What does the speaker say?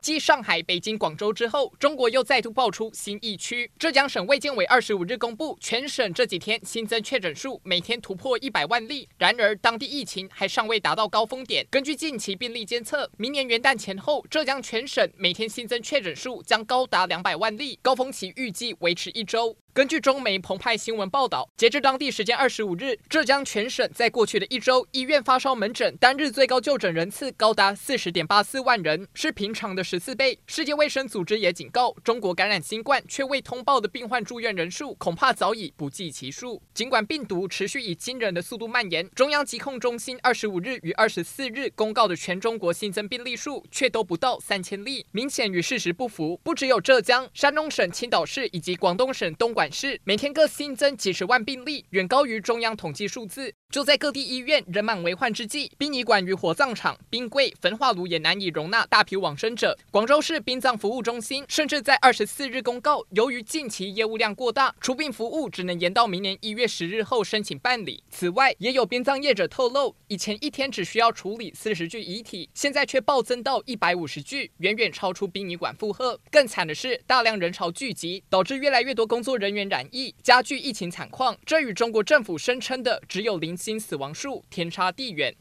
继上海、北京、广州之后，中国又再度爆出新疫区。浙江省卫健委25日公布，全省这几天新增确诊数每天突破100万例。然而，当地疫情还尚未达到高峰点。根据近期病例监测，明年元旦前后，浙江全省每天新增确诊数将高达200万例，高峰期预计维持1周。根据中媒澎湃新闻报道，截至当地时间25日，浙江全省在过去的1周，医院发烧门诊单日最高就诊人次高达 40.84 万人，是平常的14倍。世界卫生组织也警告，中国感染新冠却未通报的病患住院人数恐怕早已不计其数。尽管病毒持续以惊人的速度蔓延，中央疾控中心25日与24日公告的全中国新增病例数却都不到3000例，明显与事实不符。不只有浙江、山东省青岛市以及广东省东莞市每天各新增几十万病例，远高于中央统计数字。就在各地医院人满为患之际，殡仪馆与火葬场、冰柜、焚化炉也难以容纳大批往生者。广州市殡葬服务中心甚至在24日公告，由于近期业务量过大，出殡服务只能延到明年1月10日后申请办理。此外，也有殡葬业者透露，以前一天只需要处理40具遗体，现在却暴增到150具，远远超出殡仪馆负荷。更惨的是，大量人潮聚集，导致越来越多工作人员染疫，加剧疫情惨况。这与中国政府声称的只有0新死亡数天差地远。